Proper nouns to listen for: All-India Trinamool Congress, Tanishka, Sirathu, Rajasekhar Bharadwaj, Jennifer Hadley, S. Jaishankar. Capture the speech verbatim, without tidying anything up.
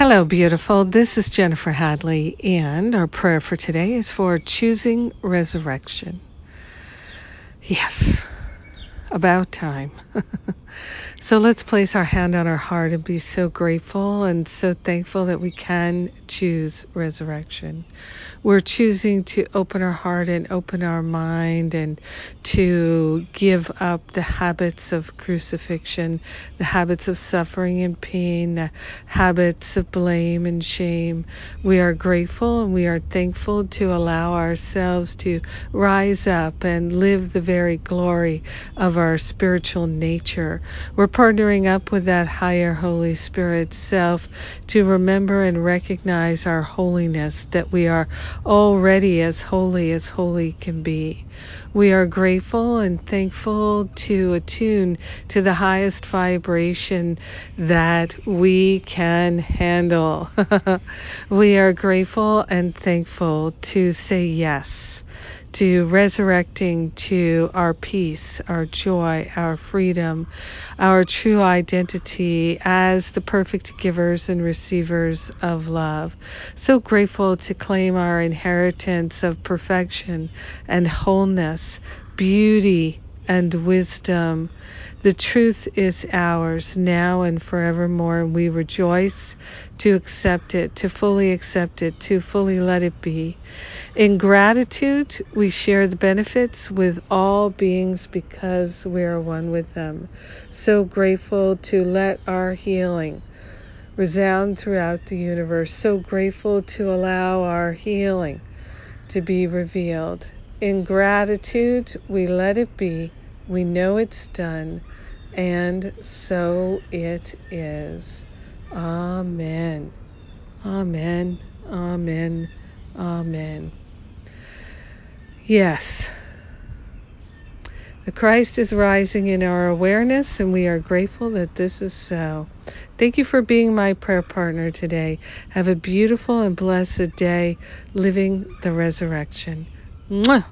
Hello, beautiful. This is Jennifer Hadley, and our prayer for today is for choosing resurrection. Yes, about time. So let's place our hand on our heart and be so grateful and so thankful that we can choose resurrection. We're choosing to open our heart and open our mind and to give up the habits of crucifixion, the habits of suffering and pain, the habits of blame and shame. We are grateful and we are thankful to allow ourselves to rise up and live the very glory of our spiritual nature. We're partnering up with that higher Holy Spirit self to remember and recognize our holiness, that we are already as holy as holy can be. We are grateful and thankful to attune to the highest vibration that we can handle. We are grateful and thankful to say yes to resurrecting to our peace, our joy, our freedom, our true identity as the perfect givers and receivers of love. So grateful to claim our inheritance of perfection and wholeness, beauty and wisdom. The truth is ours now and forevermore, and we rejoice to accept it, to fully accept it, to fully let it be. In gratitude, we share the benefits with all beings because we are one with them. So grateful to let our healing resound throughout the universe. So grateful to allow our healing to be revealed. In gratitude, we let it be. We know it's done, and so it is. Amen. Amen. Amen. Amen. Yes. The Christ is rising in our awareness, and we are grateful that this is so. Thank you for being my prayer partner today. Have a beautiful and blessed day living the resurrection. Mwah!